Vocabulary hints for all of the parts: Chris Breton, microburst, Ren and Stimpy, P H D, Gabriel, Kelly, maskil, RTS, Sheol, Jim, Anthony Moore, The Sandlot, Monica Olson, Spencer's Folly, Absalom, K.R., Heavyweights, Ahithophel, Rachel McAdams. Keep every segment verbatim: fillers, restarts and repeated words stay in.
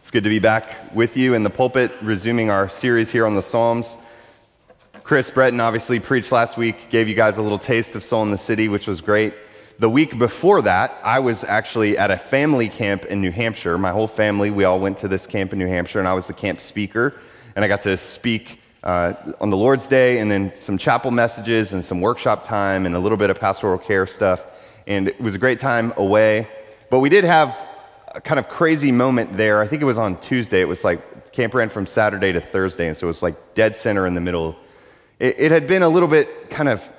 It's good to be back with you in the pulpit, resuming our series here on the Psalms. Chris Breton obviously preached last week, gave you guys a little taste of Soul in the City, which was great. The week before that, I was actually at a family camp in New Hampshire. My whole family, we all went to this camp in New Hampshire, and I was the camp speaker, and I got to speak uh, on the Lord's Day, and then some chapel messages, and some workshop time, and a little bit of pastoral care stuff, and it was a great time away. But we did have a kind of crazy moment there. I think it was on Tuesday. It was like camp ran from Saturday to Thursday, and so it was like dead center in the middle. It, it had been a little bit kind of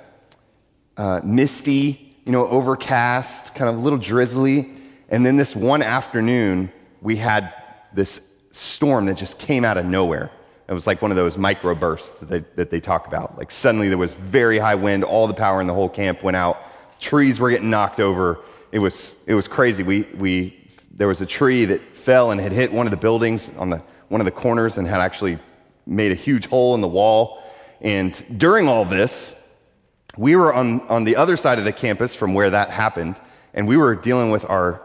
uh, misty, you know, overcast, kind of a little drizzly, and then this one afternoon, we had this storm that just came out of nowhere. It was like one of those microbursts that they, that they talk about. Like suddenly there was very high wind, all the power in the whole camp went out, trees were getting knocked over. It was it was crazy. We we. There was a tree that fell and had hit one of the buildings on the one of the corners and had actually made a huge hole in the wall. And during all this, we were on, on the other side of the campus from where that happened, and we were dealing with our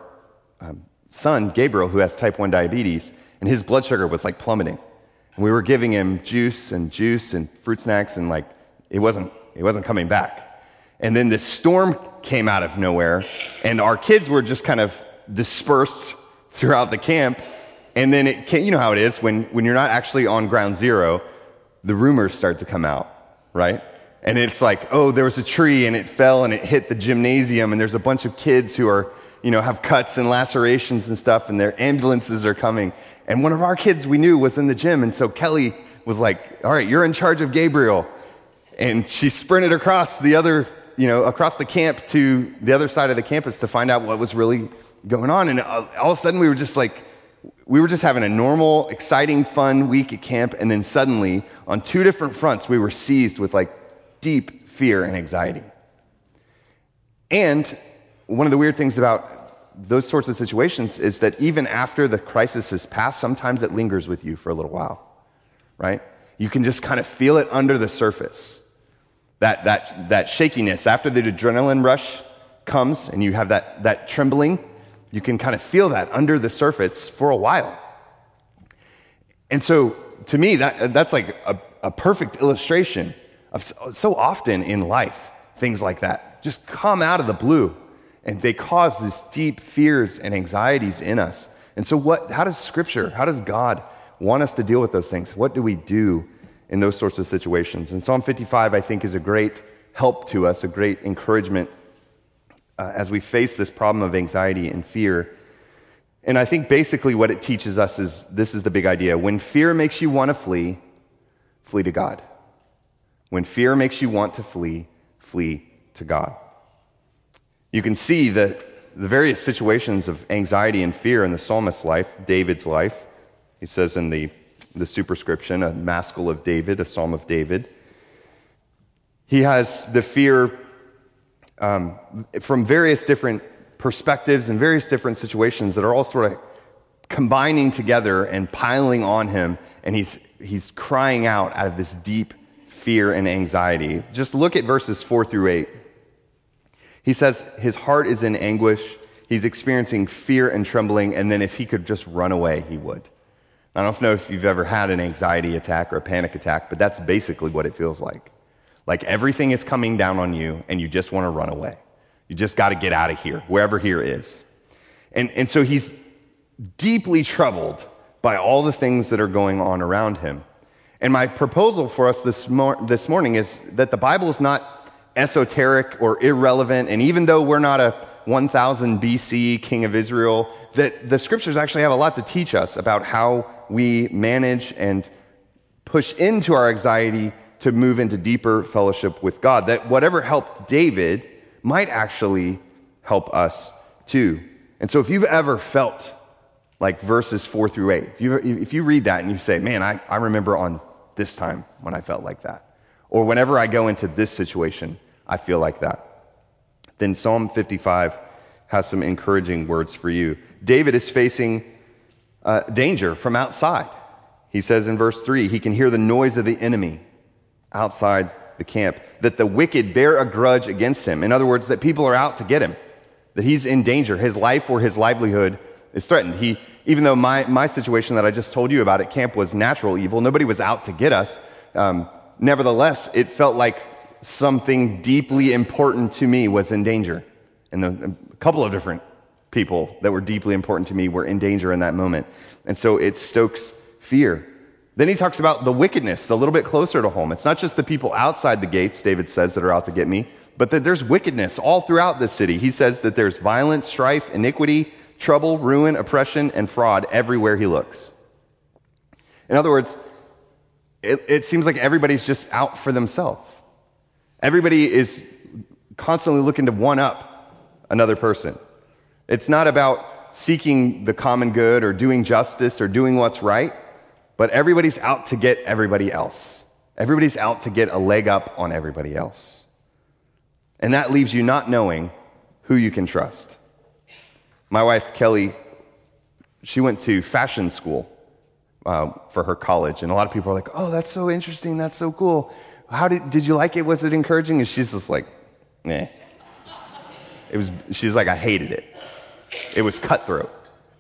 um, son, Gabriel, who has type one diabetes, and his blood sugar was like plummeting. And we were giving him juice and juice and fruit snacks, and like it wasn't it wasn't coming back. And then this storm came out of nowhere, and our kids were just kind of dispersed throughout the camp, and then it came, you know how it is when, when you're not actually on ground zero, the rumors start to come out, right? And it's like, oh, there was a tree and it fell and it hit the gymnasium, and there's a bunch of kids who are, you know, have cuts and lacerations and stuff, and their ambulances are coming. And one of our kids we knew was in the gym, and so Kelly was like, all right, you're in charge of Gabriel. And she sprinted across the other, you know, across the camp to the other side of the campus to find out what was really going on, and all of a sudden we were just like, we were just having a normal, exciting, fun week at camp, and then suddenly, on two different fronts, we were seized with like deep fear and anxiety. And one of the weird things about those sorts of situations is that even after the crisis has passed, sometimes it lingers with you for a little while, right? You can just kind of feel it under the surface, that that that shakiness after the adrenaline rush comes, and you have that that trembling. You can kind of feel that under the surface for a while. And so to me, that that's like a, a perfect illustration of so, so often in life, things like that just come out of the blue, and they cause these deep fears and anxieties in us. And so what, how does Scripture, how does God want us to deal with those things? What do we do in those sorts of situations? And Psalm fifty-five, I think, is a great help to us, a great encouragement Uh, as we face this problem of anxiety and fear. And I think basically what it teaches us is this is the big idea. When fear makes you want to flee, flee to God. When fear makes you want to flee, flee to God. You can see the, the various situations of anxiety and fear in the psalmist's life, David's life. He says in the, the superscription, a maskil of David, a psalm of David. He has the fear Um, from various different perspectives and various different situations that are all sort of combining together and piling on him, and he's he's crying out out of this deep fear and anxiety. Just look at verses four through eight. He says his heart is in anguish, he's experiencing fear and trembling, and then if he could just run away, he would. I don't know if you've ever had an anxiety attack or a panic attack, but that's basically what it feels like. Like everything is coming down on you, and you just want to run away. You just got to get out of here, wherever here is. And, and so he's deeply troubled by all the things that are going on around him. And my proposal for us this, mor- this morning is that the Bible is not esoteric or irrelevant, and even though we're not a one thousand B C king of Israel, that the Scriptures actually have a lot to teach us about how we manage and push into our anxiety to move into deeper fellowship with God, that whatever helped David might actually help us too. And so if you've ever felt like verses four through eight, if you, if you read that and you say, man, I, I remember on this time when I felt like that, or whenever I go into this situation, I feel like that, then Psalm fifty-five has some encouraging words for you. David is facing uh, danger from outside. He says in verse three, he can hear the noise of the enemy outside the camp, that the wicked bear a grudge against him. In other words, that people are out to get him, that he's in danger. His life or his livelihood is threatened. He, even though my, my situation that I just told you about at camp was natural evil, nobody was out to get us, um, nevertheless, it felt like something deeply important to me was in danger. And the, a couple of different people that were deeply important to me were in danger in that moment. And so it stokes fear. Then he talks about the wickedness a little bit closer to home. It's not just the people outside the gates, David says, that are out to get me, but that there's wickedness all throughout this city. He says that there's violence, strife, iniquity, trouble, ruin, oppression, and fraud everywhere he looks. In other words, it, it seems like everybody's just out for themselves. Everybody is constantly looking to one-up another person. It's not about seeking the common good or doing justice or doing what's right, but everybody's out to get everybody else. Everybody's out to get a leg up on everybody else. And that leaves you not knowing who you can trust. My wife, Kelly, she went to fashion school uh, for her college, and a lot of people are like, oh, that's so interesting, that's so cool. How did, did you like it? Was it encouraging? And she's just like, eh. It was, she's like, I hated it. It was cutthroat.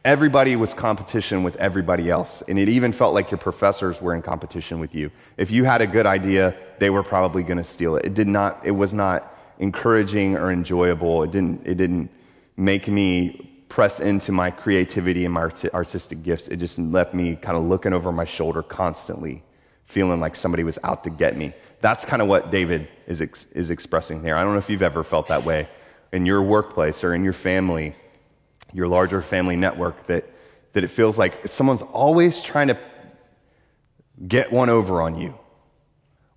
Everybody was competition with everybody else. And it even felt like your professors were in competition with you. If you had a good idea, they were probably going to steal it. It did not, it was not encouraging or enjoyable. It didn't, it didn't make me press into my creativity and my art- artistic gifts. It just left me kind of looking over my shoulder constantly, feeling like somebody was out to get me. That's kind of what David is ex- is expressing here. I don't know if you've ever felt that way in your workplace or in your family, your larger family network, that, that it feels like someone's always trying to get one over on you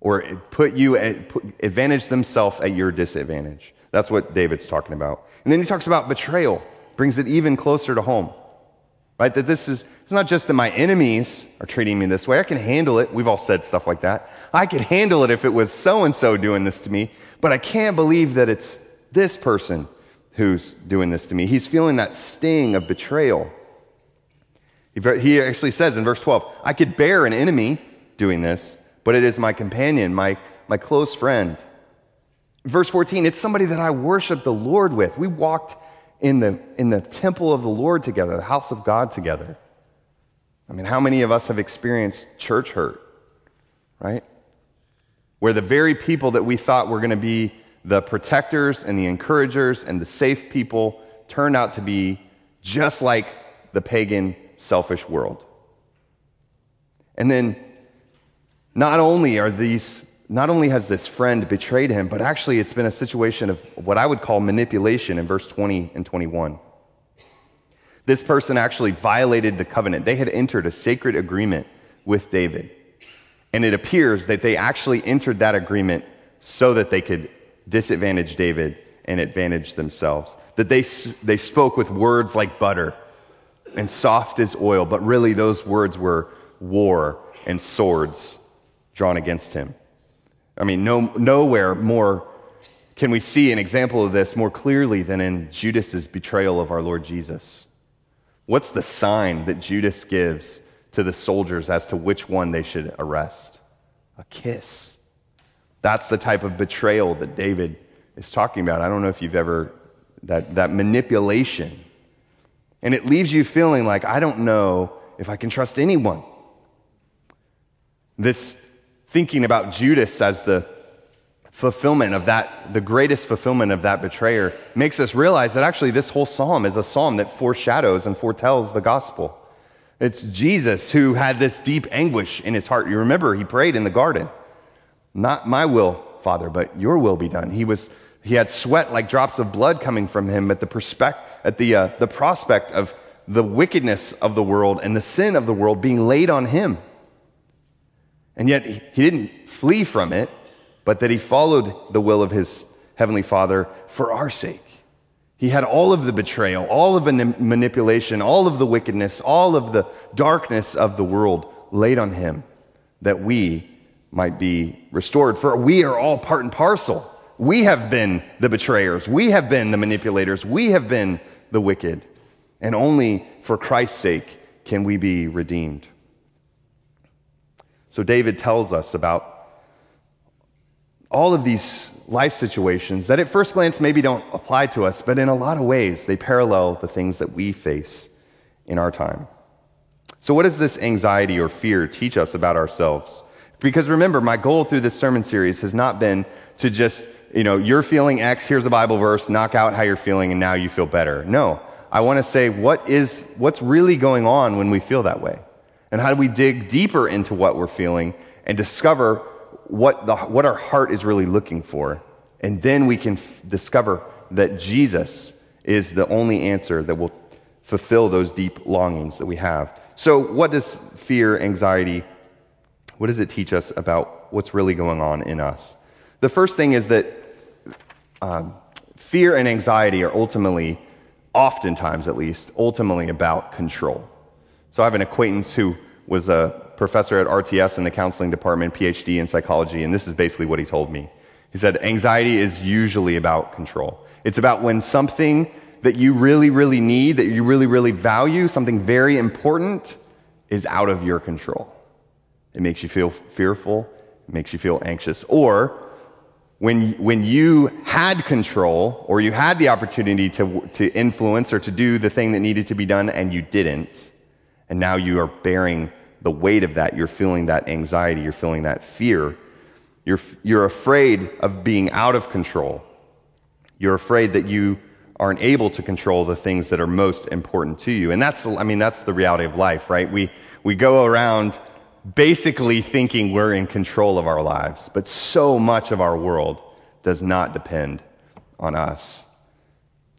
or put you at, put, advantage themselves at your disadvantage. That's what David's talking about. And then he talks about betrayal, brings it even closer to home. Right? That this is, it's not just that my enemies are treating me this way. I can handle it. We've all said stuff like that. I could handle it if it was so-and-so doing this to me, but I can't believe that it's this person who's doing this to me. He's feeling that sting of betrayal. He actually says in verse twelve, I could bear an enemy doing this, but it is my companion, my, my close friend. Verse fourteen, it's somebody that I worship the Lord with. We walked in the in the temple of the Lord together, the house of God together. I mean, how many of us have experienced church hurt, right? Where the very people that we thought were going to be the protectors and the encouragers and the safe people turned out to be just like the pagan, selfish world. And then not only are these Not only has this friend betrayed him, but actually it's been a situation of what I would call manipulation in verse twenty and twenty-one. This person actually violated the covenant. They had entered a sacred agreement with David. And it appears that they actually entered that agreement so that they could disadvantage David and advantage themselves. That they they spoke with words like butter and soft as oil, but really those words were war and swords drawn against him. I mean, no, nowhere more can we see an example of this more clearly than in Judas's betrayal of our Lord Jesus. What's the sign that Judas gives to the soldiers as to which one they should arrest? A kiss. That's the type of betrayal that David is talking about. I don't know if you've ever, that, that manipulation. And it leaves you feeling like, I don't know if I can trust anyone. This thinking about Judas as the fulfillment of that, the greatest fulfillment of that betrayer, makes us realize that actually this whole psalm is a psalm that foreshadows and foretells the gospel. It's Jesus who had this deep anguish in his heart. You remember, he prayed in the garden, not my will, Father, but your will be done. He was, he had sweat like drops of blood coming from him at the prospect, at the uh, the prospect of the wickedness of the world and the sin of the world being laid on him. And yet he didn't flee from it, but that he followed the will of his heavenly Father for our sake. He had all of the betrayal, all of the manipulation, all of the wickedness, all of the darkness of the world laid on him that we might be restored. For we are all part and parcel. We have been the betrayers. We have been the manipulators. We have been the wicked. And only for Christ's sake can we be redeemed. So David tells us about all of these life situations that at first glance maybe don't apply to us, but in a lot of ways they parallel the things that we face in our time. So what does this anxiety or fear teach us about ourselves? Because remember, my goal through this sermon series has not been to just, you know, you're feeling X, here's a Bible verse, knock out how you're feeling, and now you feel better. No, I want to say what is, what's really going on when we feel that way? And how do we dig deeper into what we're feeling and discover what, the, what our heart is really looking for? And then we can f- discover that Jesus is the only answer that will fulfill those deep longings that we have. So what does fear, anxiety, what does it teach us about what's really going on in us? The first thing is that um, fear and anxiety are ultimately, oftentimes at least, ultimately about control. So I have an acquaintance who was a professor at R T S in the counseling department, P H D in psychology, and this is basically what he told me. He said, anxiety is usually about control. It's about when something that you really, really need, that you really, really value, something very important, is out of your control. It makes you feel fearful, it makes you feel anxious. Or when, when you had control, or you had the opportunity to, to influence or to do the thing that needed to be done and you didn't, and now you are bearing the weight of that, you're feeling that anxiety, you're feeling that fear, you're, you're afraid of being out of control. You're afraid that you aren't able to control the things that are most important to you. And that's, I mean, that's the reality of life, right? We we go around basically thinking we're in control of our lives, but so much of our world does not depend on us.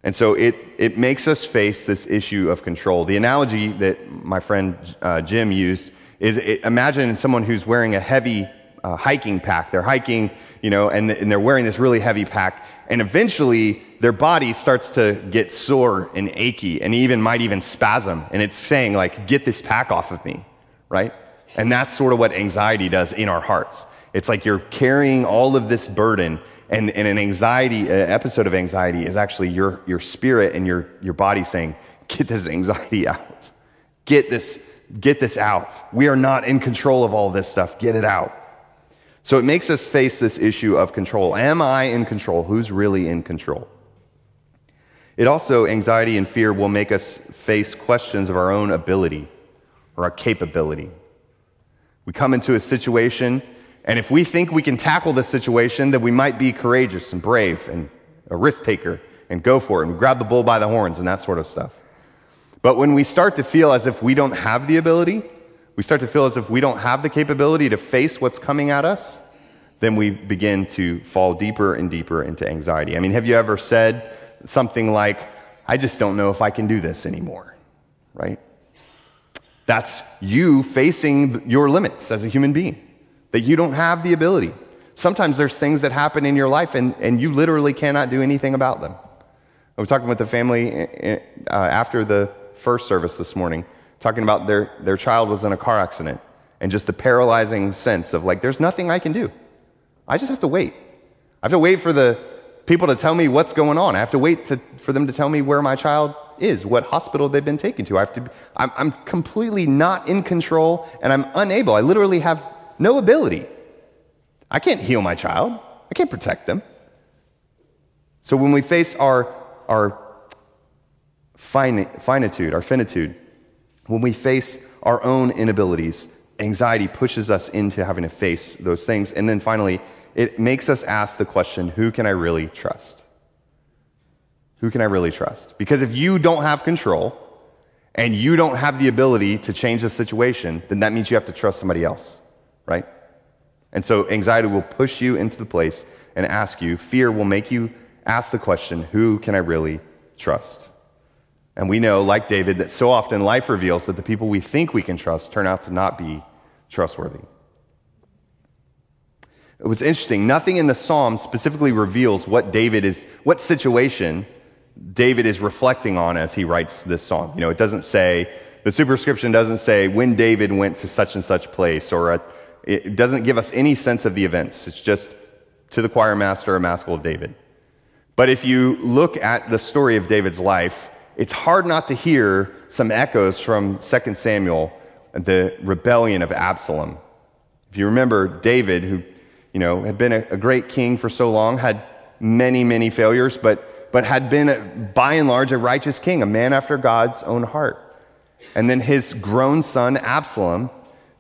And so it, it makes us face this issue of control. The analogy that my friend uh, Jim used is it, imagine someone who's wearing a heavy uh, hiking pack. They're hiking, you know, and, and they're wearing this really heavy pack, and eventually their body starts to get sore and achy and even might even spasm, and it's saying, like, get this pack off of me, right? And that's sort of what anxiety does in our hearts. It's like you're carrying all of this burden, and, and an anxiety, an episode of anxiety is actually your your spirit and your, your body saying, get this anxiety out. Get this, get this out. We are not in control of all this stuff. Get it out. So it makes us face this issue of control. Am I in control? Who's really in control? It also, anxiety and fear will make us face questions of our own ability or our capability. We come into a situation, and if we think we can tackle the situation, then we might be courageous and brave and a risk taker and go for it and grab the bull by the horns and that sort of stuff. But when we start to feel as if we don't have the ability, we start to feel as if we don't have the capability to face what's coming at us, then we begin to fall deeper and deeper into anxiety. I mean, have you ever said something like, I just don't know if I can do this anymore, right? That's you facing your limits as a human being, that you don't have the ability. Sometimes there's things that happen in your life and, and you literally cannot do anything about them. I was talking with the family uh, after the first service this morning, talking about their, their child was in a car accident, and just the paralyzing sense of, like, there's nothing I can do. I just have to wait. I have to wait for the people to tell me what's going on. I have to wait to, for them to tell me where my child is, what hospital they've been taken to. I have to, I'm, I'm completely not in control, and I'm unable. I literally have no ability. I can't heal my child. I can't protect them. So when we face our, our finitude, our finitude, when we face our own inabilities, anxiety pushes us into having to face those things. And then finally, it makes us ask the question, who can I really trust? Who can I really trust? Because if you don't have control and you don't have the ability to change the situation, then that means you have to trust somebody else, right? And so anxiety will push you into the place and ask you, fear will make you ask the question, who can I really trust? And we know, like David, that so often life reveals that the people we think we can trust turn out to not be trustworthy. What's interesting, nothing in the Psalms specifically reveals what David is, what situation David is reflecting on as he writes this psalm. You know, it doesn't say, the superscription doesn't say when David went to such and such place, or a, it doesn't give us any sense of the events. It's just to the choir master, a maskell of David. But if you look at the story of David's life, it's hard not to hear some echoes from Second Samuel, the rebellion of Absalom. If you remember, David, who, you know, had been a, a great king for so long, had many, many failures, but, but had been, by and large, a righteous king, a man after God's own heart. And then his grown son, Absalom,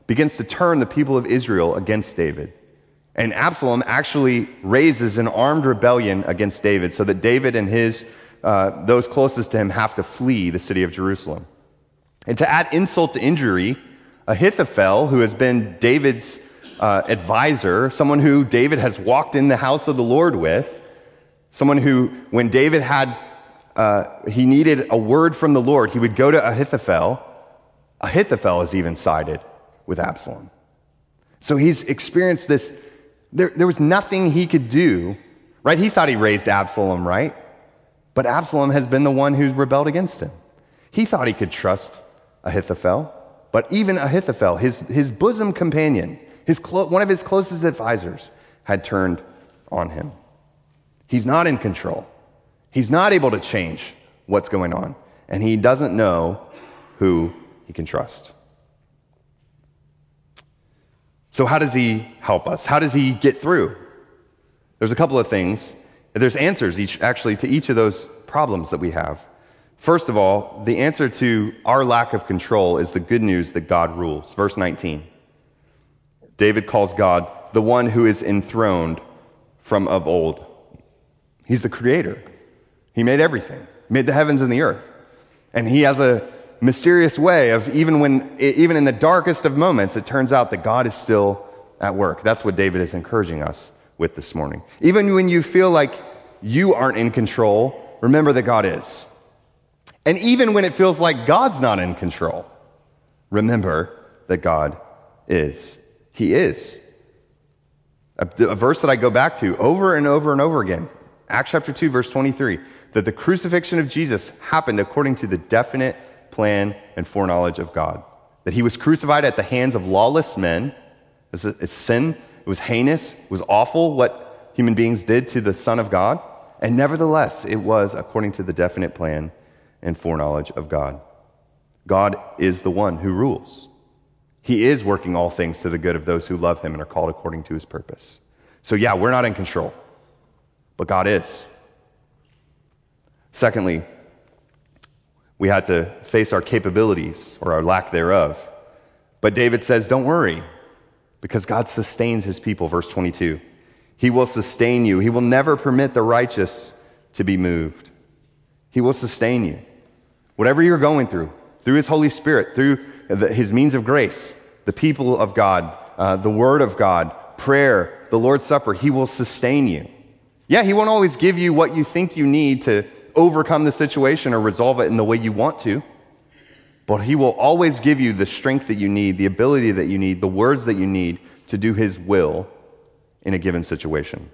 begins to turn the people of Israel against David. And Absalom actually raises an armed rebellion against David so that David and his uh, those closest to him have to flee the city of Jerusalem. And to add insult to injury, Ahithophel, who has been David's uh, advisor, someone who David has walked in the house of the Lord with, someone who, when David had, uh, he needed a word from the Lord, he would go to Ahithophel. Ahithophel is even sided with Absalom. So he's experienced this, there, there was nothing he could do, right? He thought he raised Absalom, right? But Absalom has been the one who's rebelled against him. He thought he could trust Ahithophel, but even Ahithophel, his, his bosom companion, his clo- one of his closest advisors, had turned on him. He's not in control. He's not able to change what's going on, and he doesn't know who he can trust. So how does he help us? How does he get through? There's a couple of things. There's answers each, actually to each of those problems that we have. First of all, the answer to our lack of control is the good news that God rules. Verse nineteen, David calls God the one who is enthroned from of old. He's the creator. He made everything, made the heavens and the earth. And he has a mysterious way of, even when, even in the darkest of moments, it turns out that God is still at work. That's what David is encouraging us with this morning. Even when you feel like you aren't in control, remember that God is. And even when it feels like God's not in control, remember that God is. He is. A, a verse that I go back to over and over and over again, Acts chapter two, verse twenty-three, that the crucifixion of Jesus happened according to the definite plan and foreknowledge of God, that he was crucified at the hands of lawless men. This is sin. It was heinous. It was awful what human beings did to the Son of God. And nevertheless, it was according to the definite plan and foreknowledge of God. God is the one who rules. He is working all things to the good of those who love him and are called according to his purpose. So yeah, we're not in control, but God is. Secondly, we had to face our capabilities or our lack thereof. But David says, don't worry, because God sustains his people. Verse twenty-two, he will sustain you. He will never permit the righteous to be moved. He will sustain you. Whatever you're going through, through his Holy Spirit, through the, his means of grace, the people of God, uh, the word of God, prayer, the Lord's Supper, he will sustain you. Yeah, he won't always give you what you think you need to overcome the situation or resolve it in the way you want to, but he will always give you the strength that you need, the ability that you need, the words that you need to do his will in a given situation.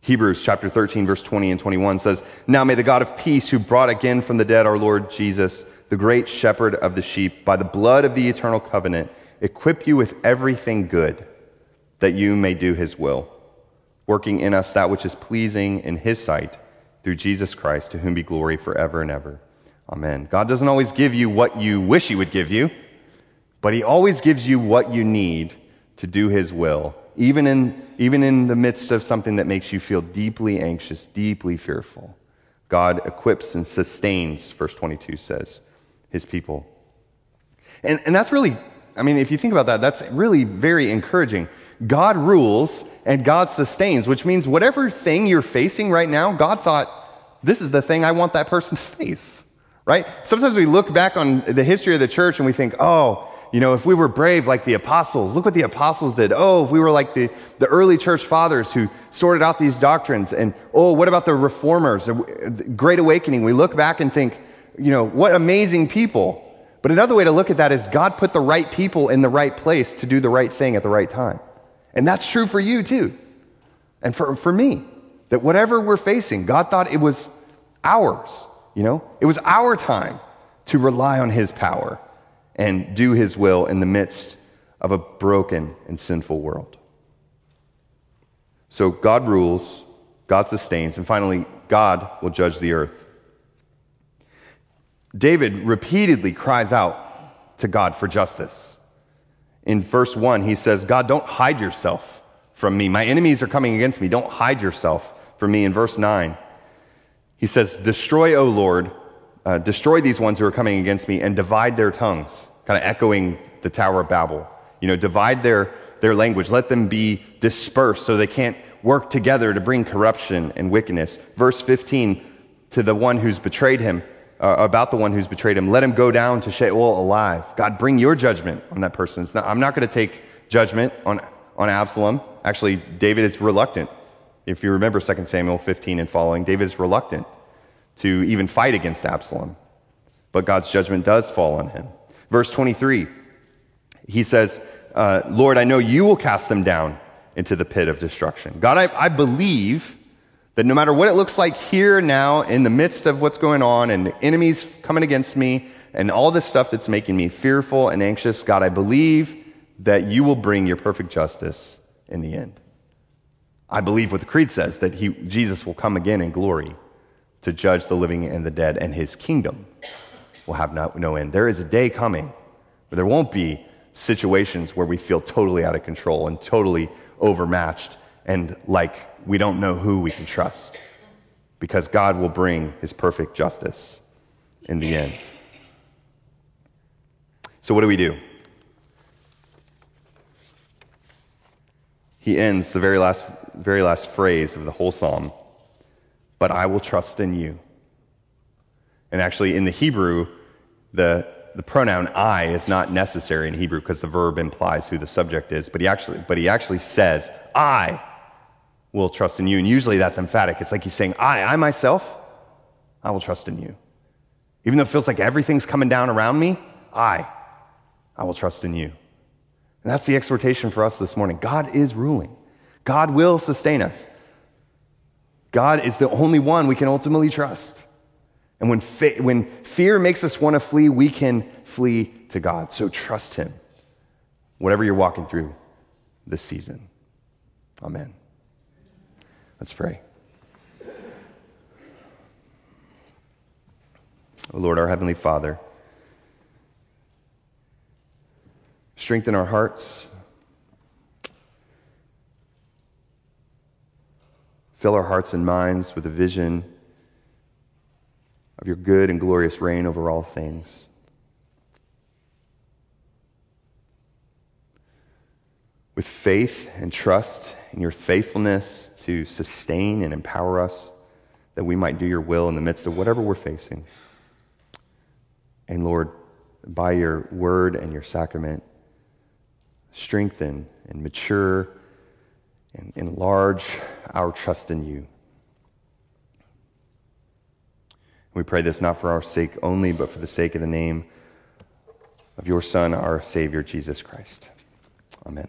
Hebrews chapter thirteen, verse twenty and twenty-one says, now may the God of peace, who brought again from the dead our Lord Jesus, the great shepherd of the sheep, by the blood of the eternal covenant, equip you with everything good, that you may do his will, working in us that which is pleasing in his sight, through Jesus Christ, to whom be glory forever and ever. Amen. God doesn't always give you what you wish he would give you, but he always gives you what you need to do his will, even in even in the midst of something that makes you feel deeply anxious, deeply fearful. God equips and sustains, verse twenty-two says, his people. And, and that's really, I mean, if you think about that, that's really very encouraging. God rules and God sustains, which means whatever thing you're facing right now, God thought, this is the thing I want that person to face, right? Sometimes we look back on the history of the church and we think, oh, you know, if we were brave like the apostles, look what the apostles did. Oh, if we were like the, the early church fathers who sorted out these doctrines. And, oh, what about the reformers? The Great Awakening. We look back and think, you know, what amazing people. But another way to look at that is God put the right people in the right place to do the right thing at the right time. And that's true for you too. And for, for me, that whatever we're facing, God thought it was ours, you know. It was our time to rely on his power and do his will in the midst of a broken and sinful world. So God rules, God sustains, and finally, God will judge the earth. David repeatedly cries out to God for justice. In verse one, he says, God, don't hide yourself from me. My enemies are coming against me. Don't hide yourself from me. In verse nine, he says, destroy, O Lord, uh, destroy these ones who are coming against me and divide their tongues, kind of echoing the Tower of Babel. You know, divide their, their language. Let them be dispersed so they can't work together to bring corruption and wickedness. Verse fifteen, to the one who's betrayed him, uh, about the one who's betrayed him, let him go down to Sheol alive. God, bring your judgment on that person. It's not, I'm not going to take judgment on, on Absalom. Actually, David is reluctant. If you remember Second Samuel fifteen and following, David is reluctant to even fight against Absalom. But God's judgment does fall on him. Verse twenty-three, he says, uh, Lord, I know you will cast them down into the pit of destruction. God, I, I believe that no matter what it looks like here now in the midst of what's going on and the enemies coming against me and all this stuff that's making me fearful and anxious, God, I believe that you will bring your perfect justice in the end. I believe what the creed says, that he, Jesus will come again in glory to judge the living and the dead, and his kingdom will have no, no end. There is a day coming where there won't be situations where we feel totally out of control and totally overmatched and like we don't know who we can trust, because God will bring his perfect justice in the end. So what do we do? He ends the very last, very last phrase of the whole psalm, but I will trust in you. And actually in the Hebrew, the, the pronoun I is not necessary in Hebrew because the verb implies who the subject is, but he actually, but he actually says, I will trust in you. And usually that's emphatic. It's like he's saying, I, I myself, I will trust in you. Even though it feels like everything's coming down around me, I, I will trust in you. And that's the exhortation for us this morning. God is ruling. God will sustain us. God is the only one we can ultimately trust. And when, fe- when fear makes us want to flee, we can flee to God. So trust him, whatever you're walking through this season. Amen. Let's pray. Oh Lord, our Heavenly Father, strengthen our hearts. Fill our hearts and minds with a vision of your good and glorious reign over all things. With faith and trust in your faithfulness to sustain and empower us, that we might do your will in the midst of whatever we're facing. And Lord, by your word and your sacrament, strengthen and mature and enlarge our trust in you. We pray this not for our sake only, but for the sake of the name of your Son, our Savior, Jesus Christ. Amen.